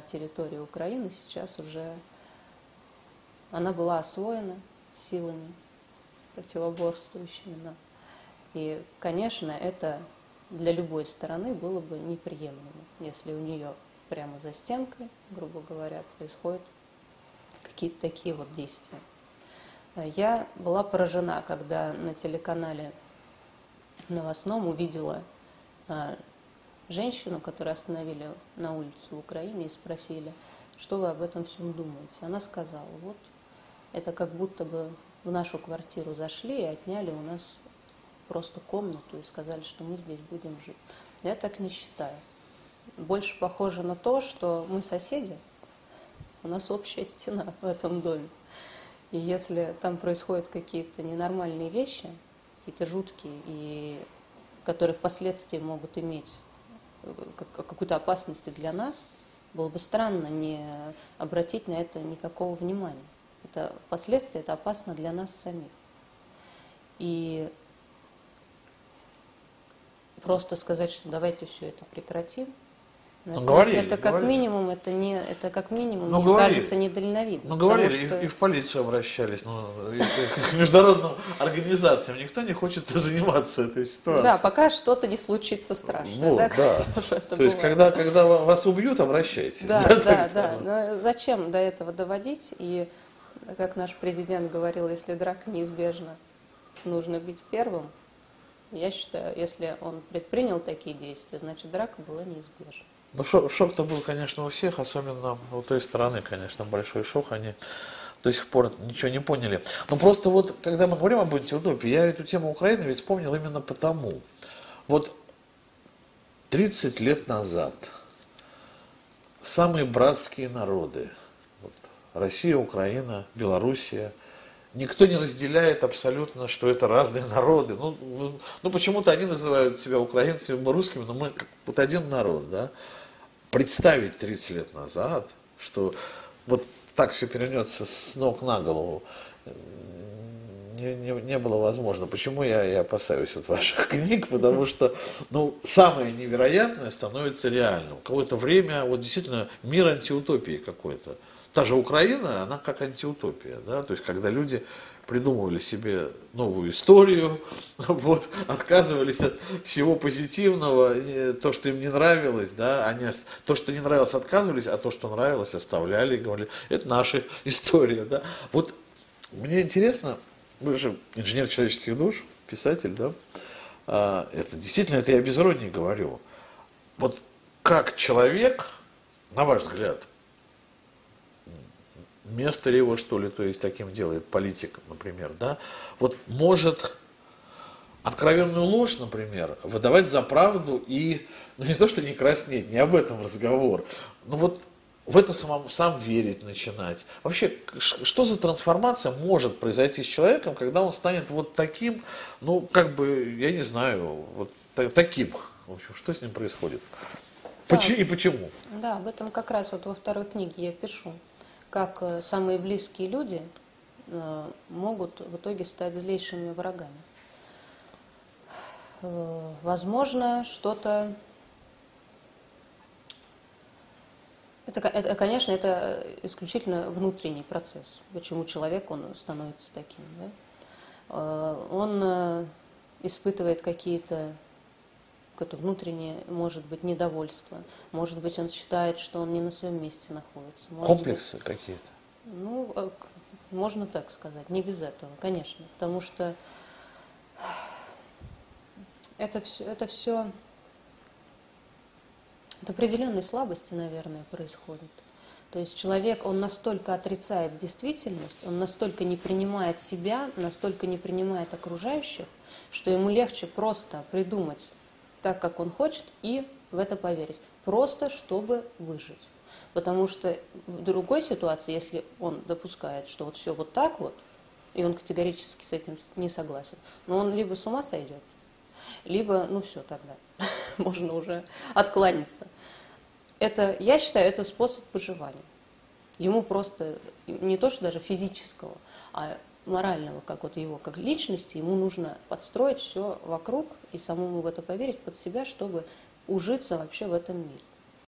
на территории Украины сейчас уже, она была освоена силами противоборствующими нам. И, конечно, это для любой стороны было бы неприемлемо, если у нее прямо за стенкой, грубо говоря, происходят какие-то такие вот действия. Я была поражена, когда на телеканале новостном увидела женщину, которую остановили на улице в Украине и спросили, что вы об этом всем думаете. Она сказала, вот это как будто бы в нашу квартиру зашли и отняли у нас просто комнату и сказали, что мы здесь будем жить. Я так не считаю. Больше похоже на то, что мы соседи, у нас общая стена в этом доме. И если там происходят какие-то ненормальные вещи, какие-то жуткие, и которые впоследствии могут иметь какую-то опасность для нас, было бы странно не обратить на это никакого внимания. Это, впоследствии это опасно для нас самих. И просто сказать, что давайте все это прекратим, это как минимум, мне кажется, недальновидно. Ну, говорили, что... и в полицию обращались, к международным организациям. Никто не хочет заниматься этой ситуацией. Да, пока что-то не случится страшное. То есть, когда вас убьют, обращайтесь. Да. Но зачем до этого доводить? И, как наш президент говорил, если драка неизбежна, нужно бить первым. Я считаю, если он предпринял такие действия, значит, драка была неизбежна. Ну, шок-то был, конечно, у всех, особенно у той стороны, конечно, большой шок, они до сих пор ничего не поняли. Но просто вот, когда мы говорим об антиутопии, я эту тему Украины ведь вспомнил именно потому. Вот 30 лет назад самые братские народы, вот, Россия, Украина, Белоруссия, никто не разделяет абсолютно, что это разные народы. Ну почему-то они называют себя украинцами, русскими, но мы вот один народ, да. Представить 30 лет назад, что вот так все перенется с ног на голову, не было возможно. Почему я опасаюсь от ваших книг? Потому что самое невероятное становится реальным. Какое-то время, вот действительно, мир антиутопии какой-то. Та же Украина, она как антиутопия, да, то есть когда люди придумывали себе новую историю, вот, отказывались от всего позитивного, то, что им не нравилось, да, то, что не нравилось, отказывались, а то, что нравилось, оставляли и говорили, это наша история, да. Вот мне интересно, вы же инженер человеческих душ, писатель, да, это действительно, это я без иронии говорю, вот как человек, на ваш взгляд, место ли его, что ли, то есть таким делает политик, например, да, вот может откровенную ложь, например, выдавать за правду и, не то, что не краснеть, не об этом разговор, но вот в это сам верить начинать. Вообще, что за трансформация может произойти с человеком, когда он станет вот таким, я не знаю, вот таким, в общем, что с ним происходит? Да. И почему? Да, об этом как раз вот во второй книге я пишу. Как самые близкие люди могут в итоге стать злейшими врагами. Возможно, что-то... Конечно, это исключительно внутренний процесс, почему человек, он становится таким. Да? Он испытывает какое-то внутреннее, может быть, недовольство. Может быть, он считает, что он не на своем месте находится. Комплексы какие-то? Можно так сказать. Не без этого, конечно. Потому что это все... От определенной слабости, наверное, происходит. То есть человек, он настолько отрицает действительность, он настолько не принимает себя, настолько не принимает окружающих, что ему легче просто придумать так, как он хочет, и в это поверить. Просто, чтобы выжить. Потому что в другой ситуации, если он допускает, что вот все вот так вот, и он категорически с этим не согласен, но он либо с ума сойдет, либо, все тогда, можно уже откланяться. Это, я считаю, это способ выживания. Ему просто, не то что даже физического, а морального, как личности, ему нужно подстроить все вокруг и самому в это поверить под себя, чтобы ужиться вообще в этом мире.